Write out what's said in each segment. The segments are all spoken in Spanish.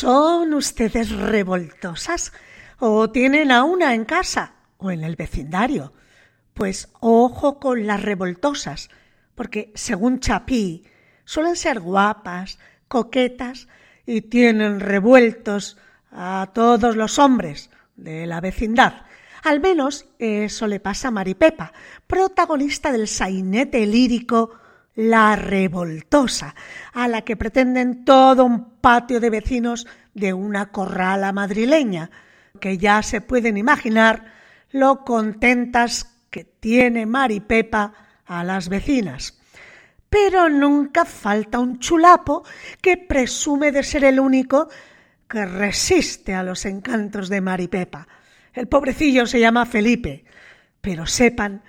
¿Son ustedes revoltosas o tienen a una en casa o en el vecindario? Pues ojo con las revoltosas, porque según Chapí suelen ser guapas, coquetas y tienen revueltos a todos los hombres de la vecindad. Al menos eso le pasa a Mari Pepa, protagonista del sainete lírico La Revoltosa, a la que pretenden todo un patio de vecinos de una corrala madrileña, que ya se pueden imaginar lo contentas que tiene Mari Pepa a las vecinas. Pero nunca falta un chulapo que presume de ser el único que resiste a los encantos de Mari Pepa. El pobrecillo se llama Felipe, pero sepan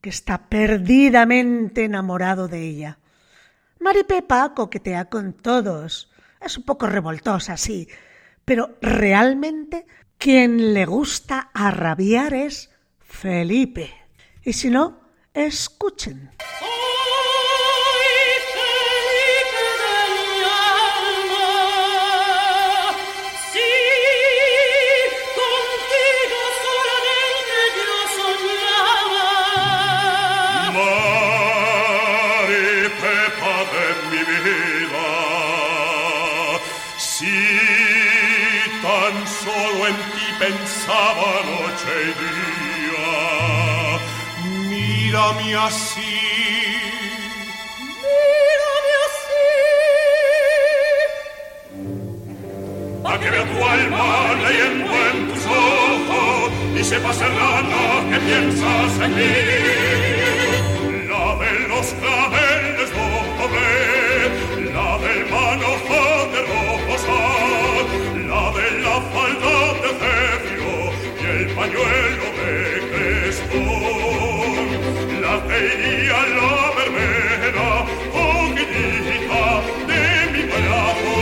que está perdidamente enamorado de ella. Mari Pepa coquetea con todos. Es un poco revoltosa, sí, pero realmente quien le gusta a rabiar es Felipe. Y si no, escuchen. Solo en ti pensaba noche y día. Mírame así, pa' que vea tu alma leyendo en tus ojos y sepas hermana que piensas en mí. La de los claveles doble, la del manojo de rojo sal, la de la falda de cefiro y el pañuelo de crespón, la feiría, la verbena, oh guiñita de mi brazo.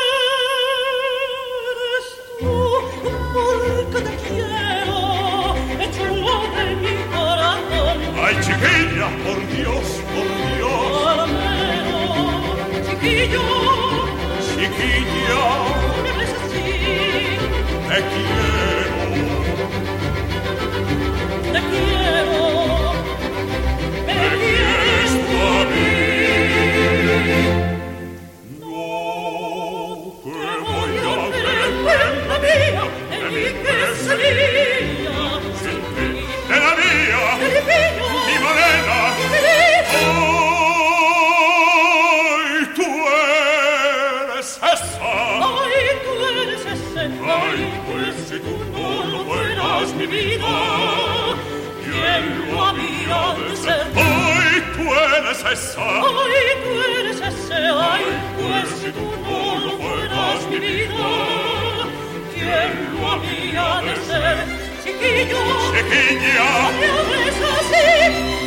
Eres tú porque te quiero, chula de mi corazón. Chiquilla, no me hables así.